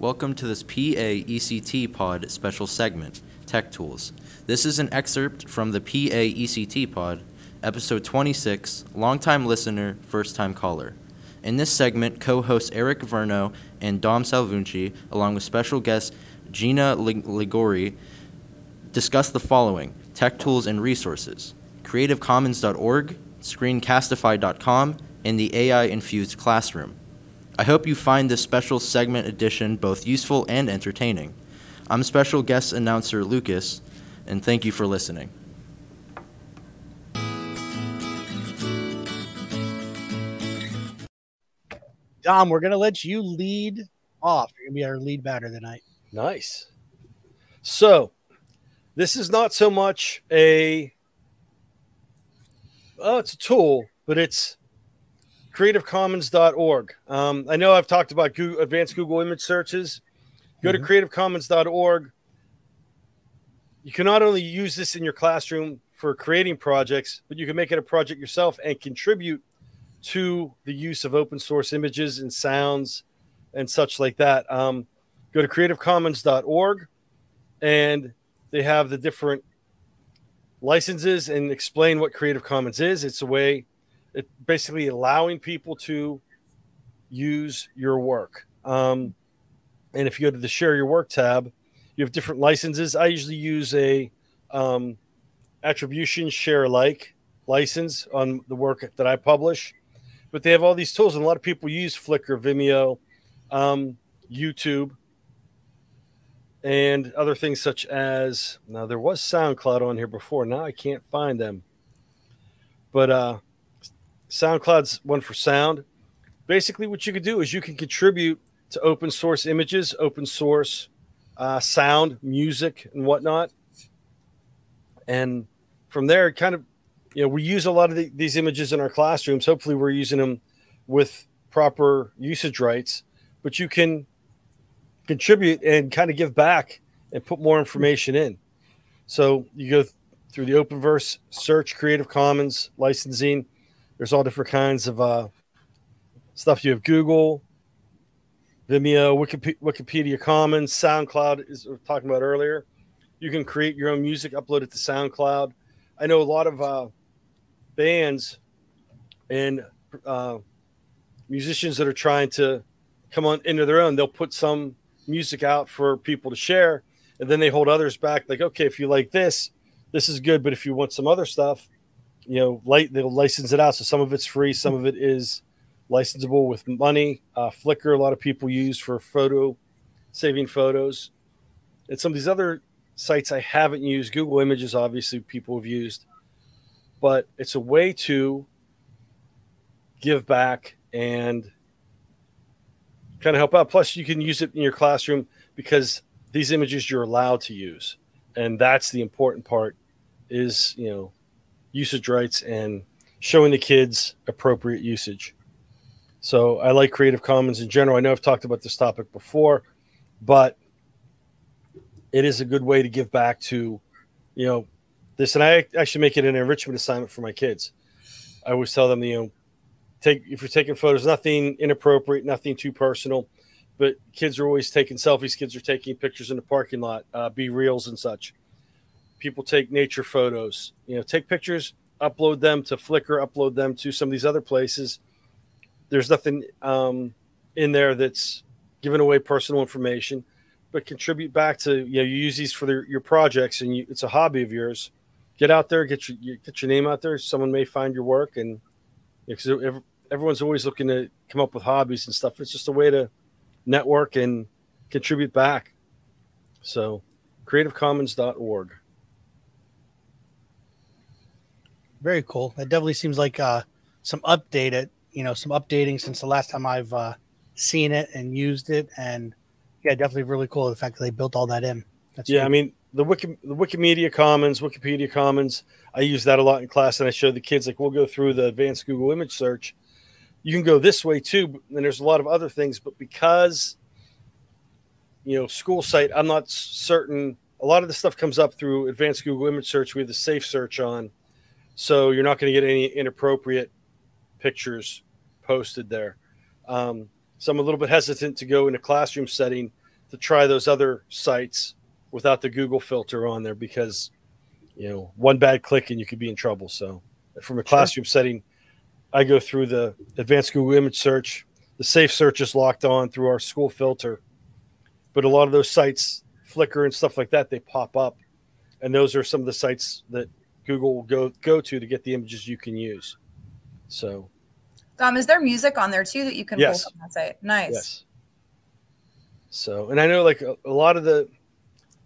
Welcome to this PAECT Pod special segment, Tech Tools. This is an excerpt from the PAECT Pod, episode 26, longtime listener, first-time caller. In this segment, co-hosts Eric Verno and Dom Salvucci, along with special guest Gina Ligouri, discuss the following: tech tools and resources, creativecommons.org, Screencastify.com, and the AI-infused classroom. I hope you find this special segment edition both useful and entertaining. I'm special guest announcer Lucas, and thank you for listening. Dom, we're going to let you lead off. You're going to be our lead batter tonight. Nice. So this is not so much a it's a tool, but it's creativecommons.org. I know I've talked about Google, advanced Google image searches. Go to creativecommons.org. You can not only use this in your classroom for creating projects, but you can make it a project yourself and contribute to the use of open source images and sounds and such like that. Go to creativecommons.org, and they have the different licenses and explain what Creative Commons is. It's a way, it basically allowing people to use your work. And if you go to the share your work tab, you have different licenses. I usually use a attribution share alike license on the work that I publish, but they have all these tools, and a lot of people use Flickr, Vimeo, YouTube, and other things such as, now there was SoundCloud on here before. Now I can't find them, but SoundCloud's one for sound. Basically what you could do is you can contribute to open source images, open source sound, music, and whatnot. And from there, kind of, you know, we use a lot of these images in our classrooms. Hopefully we're using them with proper usage rights, but you can contribute and kind of give back and put more information in. So you go through the Openverse, search Creative Commons licensing. There's all different kinds of stuff. You have Google, Vimeo, Wikipedia Commons, SoundCloud is what we were talking about earlier. You can create your own music, upload it to SoundCloud. I know a lot of bands and musicians that are trying to come on into their own. They'll put some music out for people to share, and then they hold others back. Like, okay, if you like this, this is good, but if you want some other stuff, you know, they'll license it out. So some of it's free, some of it is licensable with money. Flickr, a lot of people use for saving photos, and some of these other sites I haven't used. Google Images, obviously, people have used, but it's a way to give back and kind of help out. Plus, you can use it in your classroom because these images you're allowed to use, and that's the important part is, you know, usage rights and showing the kids appropriate usage. So I like Creative Commons in general. I know I've talked about this topic before, but it is a good way to give back to, you know, this. And I actually make it an enrichment assignment for my kids. I always tell them, you know, if you're taking photos, nothing inappropriate, nothing too personal, but kids are always taking selfies. Kids are taking pictures in the parking lot, be reels and such. People take nature photos, you know, take pictures, upload them to Flickr, upload them to some of these other places. There's nothing in there that's giving away personal information, but contribute back to, you know, you use these for your projects, and it's a hobby of yours. Get out there, get your name out there. Someone may find your work, and because, you know, everyone's always looking to come up with hobbies and stuff. It's just a way to network and contribute back. So creativecommons.org. Very cool. That definitely seems like some updating since the last time I've seen it and used it. And yeah, definitely really cool. The fact that they built all that in. That's yeah. Great. I mean, the Wikipedia Commons, I use that a lot in class, and I show the kids, like, we'll go through the advanced Google image search. You can go this way too. And there's a lot of other things, but because, you know, school site, I'm not certain. A lot of the stuff comes up through advanced Google image search. We have the safe search on, so you're not going to get any inappropriate pictures posted there. So I'm a little bit hesitant to go in a classroom setting to try those other sites without the Google filter on there, because, you know, one bad click and you could be in trouble. So from a classroom setting, I go through the advanced Google image search. The safe search is locked on through our school filter, but a lot of those sites, Flickr and stuff like that, they pop up. And those are some of the sites that Google will go to get the images you can use. So, is there music on there too that you can pull from that site? Nice. Yes. So, and I know like a lot of the,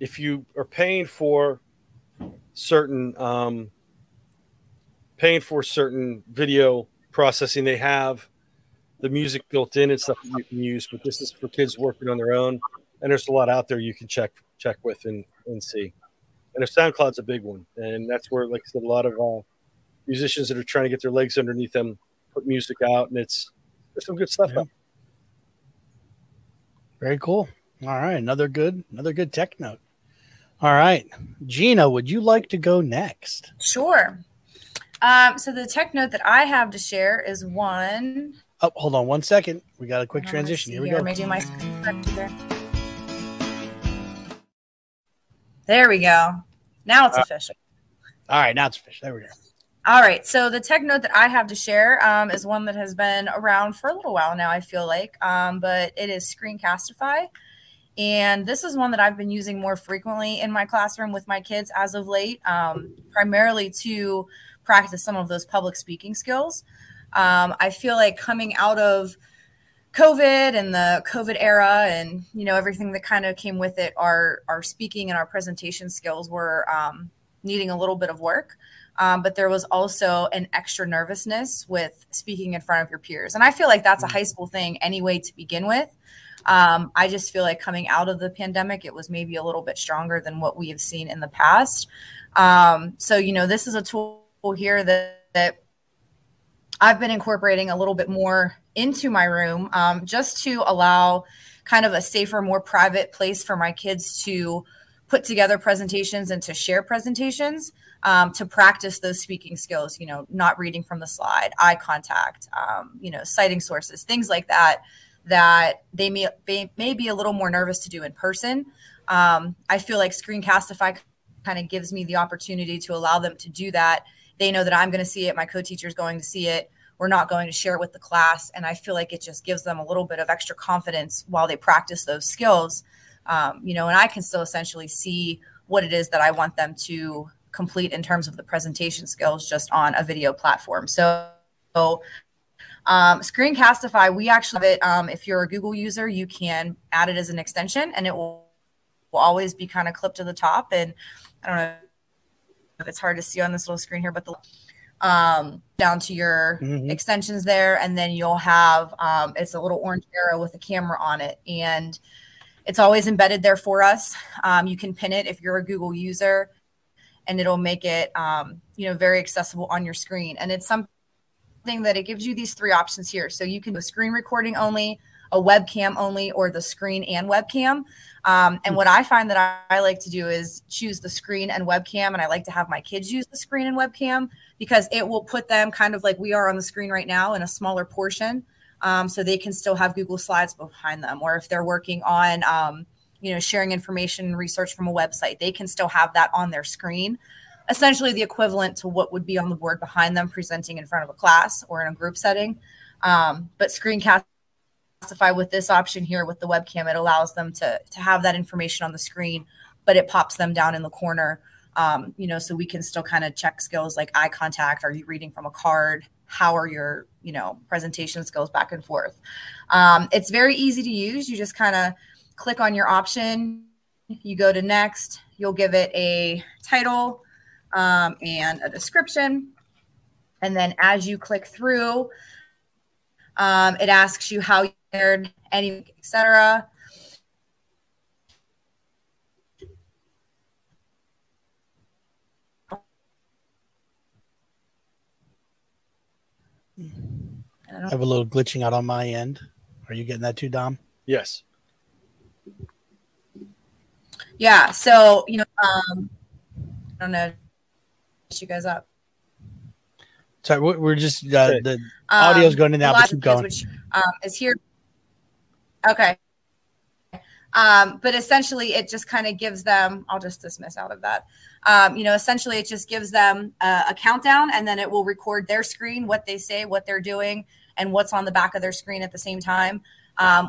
if you are paying for certain, video processing, they have the music built in and stuff that you can use, but this is for kids working on their own. And there's a lot out there you can check with and see. And if SoundCloud's a big one, and that's where, like I said, a lot of musicians that are trying to get their legs underneath them put music out, and there's some good stuff out. Very cool. All right, another good tech note. All right, Gina, would you like to go next? Sure. So the tech note that I have to share is one. Oh, hold on one second. We got a quick transition. Here we go. Let me do my there. There we go. Now it's official. All right. Now it's official. There we go. All right. So the tech note that I have to share is one that has been around for a little while now, I feel like, but it is Screencastify. And this is one that I've been using more frequently in my classroom with my kids as of late, primarily to practice some of those public speaking skills. I feel like coming out of COVID and the COVID era and, you know, everything that kind of came with it, our speaking and our presentation skills were needing a little bit of work. But there was also an extra nervousness with speaking in front of your peers. And I feel like that's a high school thing anyway to begin with. I just feel like coming out of the pandemic, it was maybe a little bit stronger than what we have seen in the past. So, you know, this is a tool here that I've been incorporating a little bit more into my room, just to allow kind of a safer, more private place for my kids to put together presentations and to share presentations, to practice those speaking skills, you know, not reading from the slide, eye contact, you know, citing sources, things like that, that they may be a little more nervous to do in person. I feel like Screencastify kind of gives me the opportunity to allow them to do that. They know that I'm going to see it. My co-teacher is going to see it. We're not going to share it with the class. And I feel like it just gives them a little bit of extra confidence while they practice those skills. You know, and I can still essentially see what it is that I want them to complete in terms of the presentation skills just on a video platform. So Screencastify, we actually have it. If you're a Google user, you can add it as an extension and it will always be kind of clipped to the top. And I don't know if it's hard to see on this little screen here, but the down to your extensions there. And then you'll have, it's a little orange arrow with a camera on it. And it's always embedded there for us. You can pin it if you're a Google user, and it'll make it, you know, very accessible on your screen. And it's something that it gives you these three options here. So you can do a screen recording only, a webcam only, or the screen and webcam. And what I find that I like to do is choose the screen and webcam. And I like to have my kids use the screen and webcam because it will put them kind of like we are on the screen right now in a smaller portion. So they can still have Google Slides behind them, or if they're working on, you know, sharing information and research from a website, they can still have that on their screen, essentially the equivalent to what would be on the board behind them presenting in front of a class or in a group setting. But Screencastify with this option here with the webcam, it allows them to have that information on the screen, but it pops them down in the corner, you know, so we can still kind of check skills like eye contact. Are you reading from a card? How are your, you know, presentation skills back and forth? It's very easy to use. You just kind of click on your option. You go to next. You'll give it a title and a description. And then as you click through, it asks you how you prepared, anything, et cetera. I have a little glitching out on my end. Are you getting that too, Dom? Yes. Yeah. So, you know, I don't know. You guys up. Sorry, we're just, the audio's going in now, but keep going. Is here. Okay. But essentially, it just kind of gives them, I'll just dismiss out of that. You know, essentially, it just gives them a countdown, and then it will record their screen, what they say, what they're doing, and what's on the back of their screen at the same time.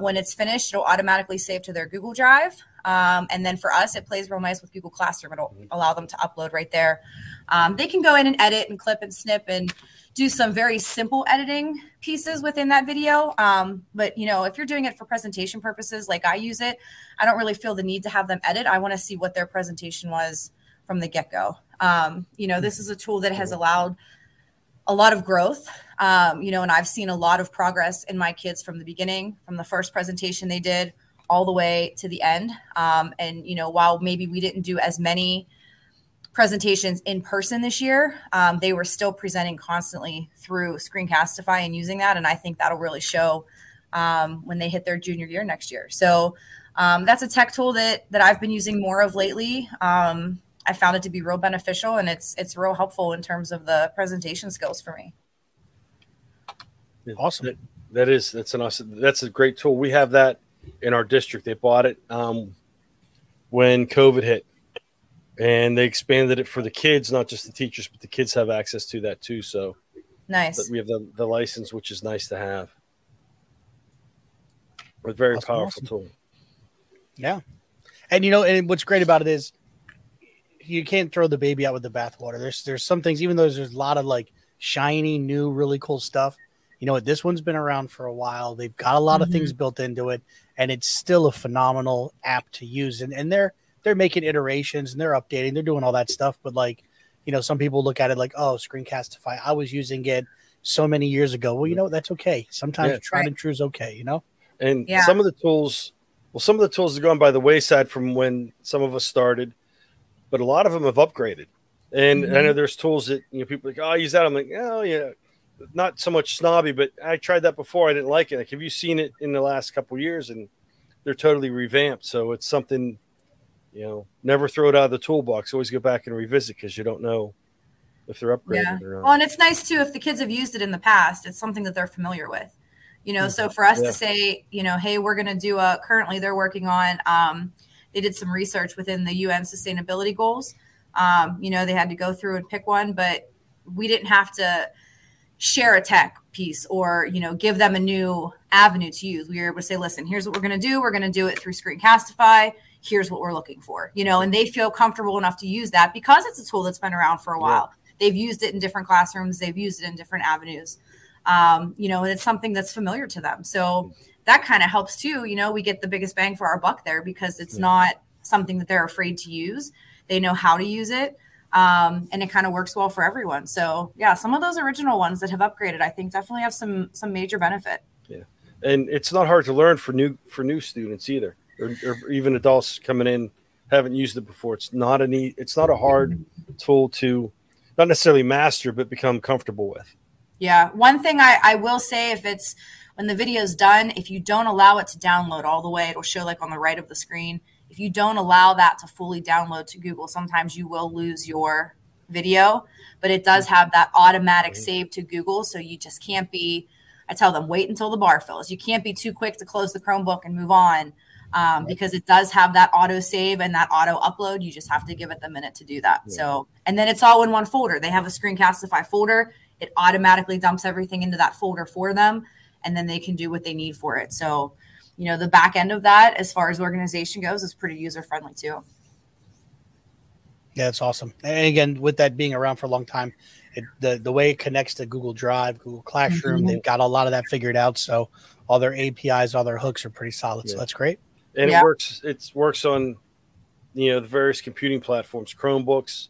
When it's finished, it'll automatically save to their Google Drive. And then for us, it plays real nice with Google Classroom. It'll allow them to upload right there. They can go in and edit and clip and snip and do some very simple editing pieces within that video. But, you know, if you're doing it for presentation purposes, like I use it, I don't really feel the need to have them edit. I want to see what their presentation was from the get-go. You know, this is a tool that has allowed a lot of growth, you know, and I've seen a lot of progress in my kids from the beginning, from the first presentation they did all the way to the end. And, you know, while maybe we didn't do as many presentations in person this year, they were still presenting constantly through Screencastify and using that. And I think that'll really show when they hit their junior year next year. So that's a tech tool that I've been using more of lately. I found it to be real beneficial, and it's real helpful in terms of the presentation skills for me. Awesome. That's a great tool. We have that in our district. They bought it when COVID hit, and they expanded it for the kids, not just the teachers, but the kids have access to that too. So nice. But we have the license, which is nice to have. A very powerful tool. Yeah. And you know, and what's great about it is, you can't throw the baby out with the bathwater. There's some things, even though there's a lot of like shiny, new, really cool stuff. You know what? This one's been around for a while. They've got a lot of things built into it, and it's still a phenomenal app to use. And they're making iterations, and they're updating. They're doing all that stuff. But like, you know, some people look at it like, oh, Screencastify, I was using it so many years ago. Well, you know, that's okay. Sometimes tried and true is okay, you know? And some of the tools, have gone by the wayside from when some of us started. But a lot of them have upgraded, and I know there's tools that, you know, people are like, oh, I use that. I'm like, oh yeah, not so much snobby, but I tried that before. I didn't like it. Like, have you seen it in the last couple of years? And they're totally revamped. So it's something, you know, never throw it out of the toolbox. Always go back and revisit, because you don't know if they're upgraded or not. Well, and it's nice too if the kids have used it in the past. It's something that they're familiar with, you know. So for us to say, you know, hey, we're going to do a. Currently, they're working on. They did some research within the UN sustainability goals. You know, they had to go through and pick one, but we didn't have to share a tech piece or, you know, give them a new avenue to use. We were able to say, listen, here's what we're going to do. We're going to do it through Screencastify. Here's what we're looking for, you know, and they feel comfortable enough to use that because it's a tool that's been around for a while. They've used it in different classrooms. They've used it in different avenues, you know, and it's something that's familiar to them. So that kind of helps too. You know, we get the biggest bang for our buck there because it's not something that they're afraid to use. They know how to use it. And it kind of works well for everyone. So yeah, some of those original ones that have upgraded, I think definitely have some major benefit. Yeah. And it's not hard to learn for new students either, or even adults coming in, haven't used it before. It's not a hard tool to not necessarily master, but become comfortable with. Yeah. One thing I will say, when the video's done, if you don't allow it to download all the way, it'll show like on the right of the screen. If you don't allow that to fully download to Google, sometimes you will lose your video, but it does have that automatic save to Google. So you just can't be, I tell them, wait until the bar fills. You can't be too quick to close the Chromebook and move on because it does have that auto save and that auto upload. You just have to give it the minute to do that. Yeah. So, and then it's all in one folder. They have a Screencastify folder. It automatically dumps everything into that folder for them. And then they can do what they need for it. So, you know, the back end of that, as far as organization goes, is pretty user-friendly too. Yeah, that's awesome. And again, with that being around for a long time, the way it connects to Google Drive, Google Classroom, they've got a lot of that figured out. So all their APIs, all their hooks are pretty solid. Yeah. So that's great. And it works. It works on, you know, the various computing platforms, Chromebooks,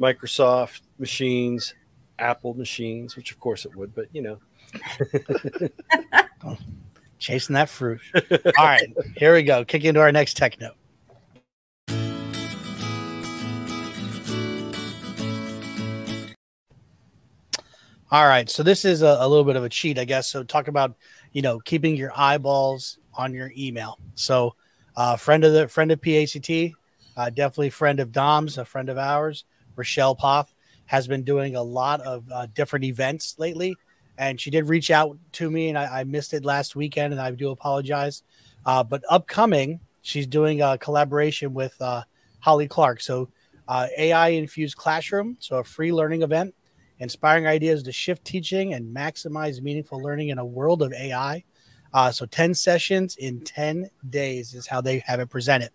Microsoft machines, Apple machines, which of course it would, but you know. Chasing that fruit. All right, here we go. Kick into our next tech note. All right, so this is a little bit of a cheat, I guess. So talk about, you know, keeping your eyeballs on your email. So friend of PACT, definitely friend of Dom's, a friend of ours, Rochelle Pop, has been doing a lot of different events lately. And she did reach out to me, and I missed it last weekend, and I do apologize. But upcoming, She's doing a collaboration with Holly Clark. So AI-infused classroom, so a free learning event, inspiring ideas to shift teaching and maximize meaningful learning in a world of AI. So 10 sessions in 10 days is how they have it presented.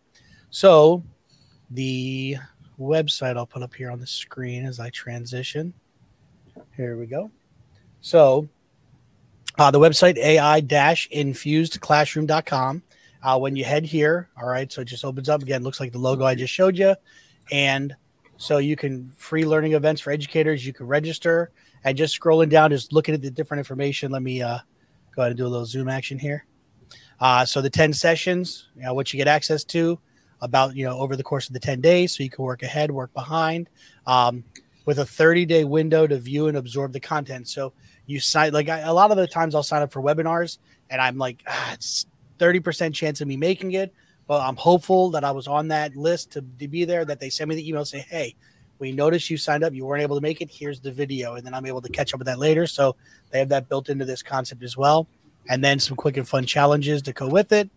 So the website I'll put up here on the screen as I transition. Here we go. So the website ai-infusedclassroom.com. When you head here, all right, so it just opens up again. Looks like the logo I just showed you. And so you can free learning events for educators. You can register. And just scrolling down, just looking at the different information. Let me go ahead and do a little zoom action here. So the 10 sessions, you know, what you get access to about, you know, over the course of the 10 days. So you can work ahead, work behind, with a 30-day window to view and absorb the content. So you sign, like a lot of the times I'll sign up for webinars and I'm like, it's 30% chance of me making it. Well, I'm hopeful that I was on that list to be there, that they send me the email and say, hey, we noticed you signed up. You weren't able to make it. Here's the video. And then I'm able to catch up with that later. So they have that built into this concept as well. And then some quick and fun challenges to go with it.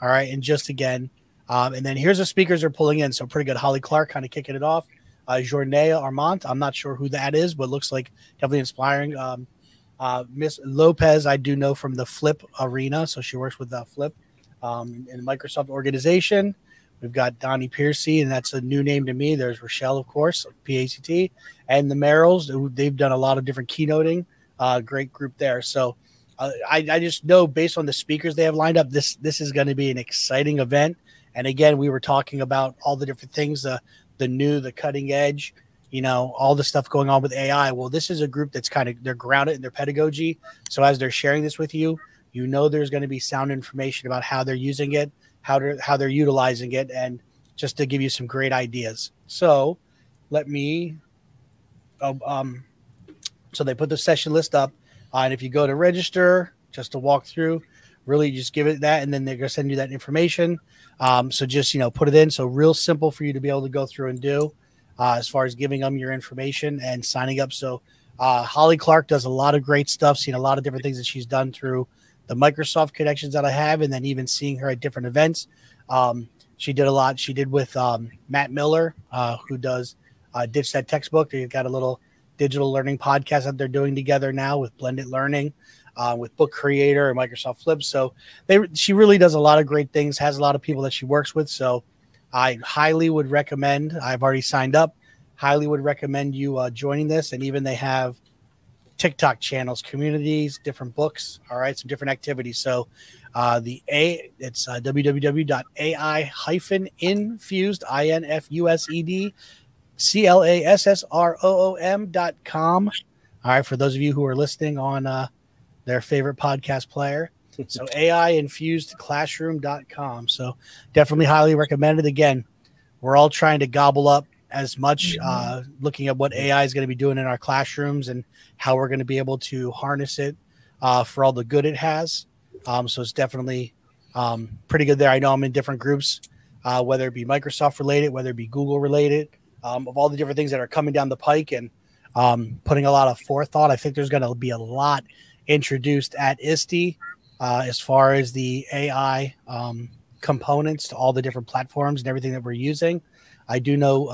All right. And just again, and then here's the speakers are pulling in. So pretty good. Holly Clark kind of kicking it off. Journea Armand. I'm not sure who that is, but looks like definitely inspiring. Miss Lopez, I do know from the Flip Arena. So she works with Flip. In Microsoft organization. We've got Donnie Piercy, and that's a new name to me. There's Rochelle, of course, PACT, and the Merrills. They've done a lot of different keynoting. Great group there. So I just know based on the speakers they have lined up, this is going to be an exciting event. And again, we were talking about all the different things, the new, the cutting edge, you know, all the stuff going on with AI. Well, this is a group that's kind of, they're grounded in their pedagogy. So as they're sharing this with you, you know there's going to be sound information about how they're using it, how they're utilizing it, and just to give you some great ideas. So let me so they put the session list up, and if you go to register, just to walk through, really just give it that, and then they're going to send you that information. So just, you know, put it in. So real simple for you to be able to go through and do as far as giving them your information and signing up. So Holly Clark does a lot of great stuff, seen a lot of different things that she's done through the Microsoft connections that I have, and then even seeing her at different events. She did a lot. She did with Matt Miller, who does Ditch That Textbook. They've got a little digital learning podcast that they're doing together now with blended learning, with Book Creator and Microsoft Flip. So she really does a lot of great things, has a lot of people that she works with. So I highly would recommend, I've already signed up, highly would recommend you joining this. And even they have TikTok channels, communities, different books, all right, some different activities. So it's www.ai-infused.com. All right, for those of you who are listening on their favorite podcast player. So ai-infusedclassroom.com. So definitely highly recommended. Again, we're all trying to gobble up as much, looking at what AI is going to be doing in our classrooms and how we're going to be able to harness it for all the good it has. So it's definitely pretty good there. I know I'm in different groups, whether it be Microsoft related, whether it be Google related, of all the different things that are coming down the pike, and putting a lot of forethought. I think there's going to be a lot introduced at ISTE as far as the AI components to all the different platforms and everything that we're using. I do know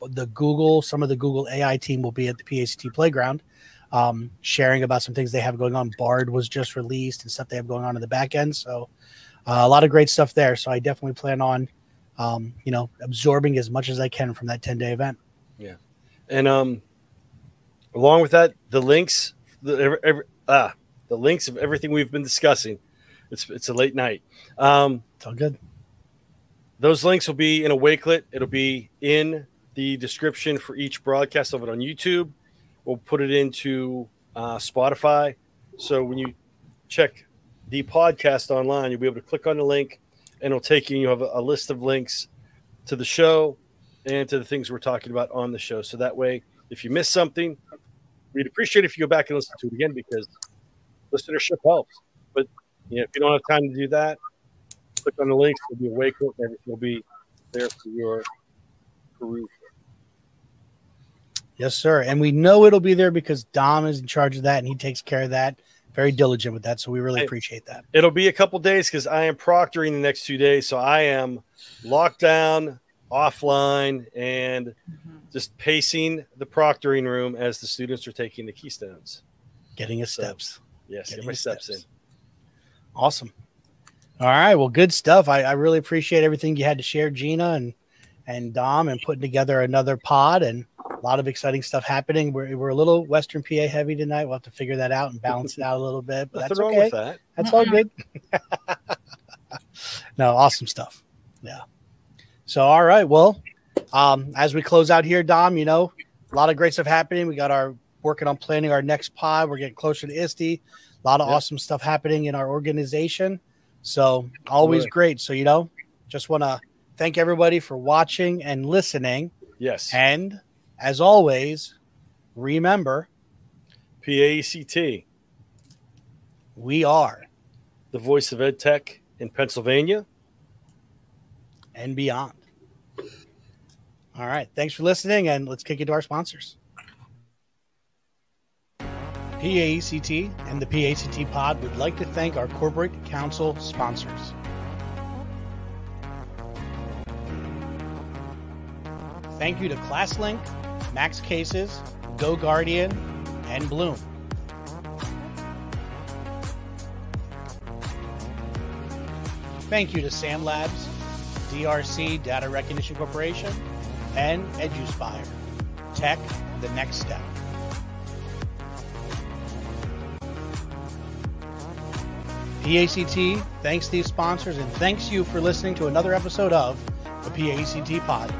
some of the Google AI team will be at the PACT Playground sharing about some things they have going on. Bard was just released and stuff they have going on in the back end. So a lot of great stuff there. So I definitely plan on, absorbing as much as I can from that 10-day event. Yeah. And along with that, the links, the links of everything we've been discussing. It's a late night. It's all good. Those links will be in a Wakelet. It'll be in the description for each broadcast of it on YouTube. We'll put it into Spotify. So when you check the podcast online, you'll be able to click on the link, and it'll take you. You have a list of links to the show and to the things we're talking about on the show. So that way, if you miss something, we'd appreciate it if you go back and listen to it again, because listenership helps. But if you don't have time to do that, click on the links. It'll be a Wakelet, and everything will be there for your perusal. Yes, sir. And we know it'll be there because Dom is in charge of that, and he takes care of that. very diligent with that. So we really appreciate that. It'll be a couple days because I am proctoring the next 2 days. So I am locked down, offline, and just pacing the proctoring room as the students are taking the keystones. Getting his steps. Yes, get my steps in. Awesome. All right. Well, good stuff. I really appreciate everything you had to share, Gina and Dom, and putting together another pod, and a lot of exciting stuff happening. We're a little Western PA heavy tonight. We'll have to figure that out and balance it out a little bit, but that's okay. Wrong with that. That's all good. No, awesome stuff. Yeah. So, all right. Well, as we close out here, Dom, you know, a lot of great stuff happening. We got our working on planning our next pod. We're getting closer to ISTE. A lot of awesome stuff happening in our organization. So always great. So, you know, just want to thank everybody for watching and listening. Yes. And as always, remember, PAECT, we are the voice of EdTech in Pennsylvania and beyond. All right. Thanks for listening, and let's kick into our sponsors. PAECT and the PAECT Pod would like to thank our Corporate Council sponsors. Thank you to ClassLink, MaxCases, GoGuardian, and Bloom. Thank you to Sam Labs, DRC Data Recognition Corporation, and Eduspire. Tech, the next step. PAECT thanks these sponsors and thanks you for listening to another episode of the PAECT Pod.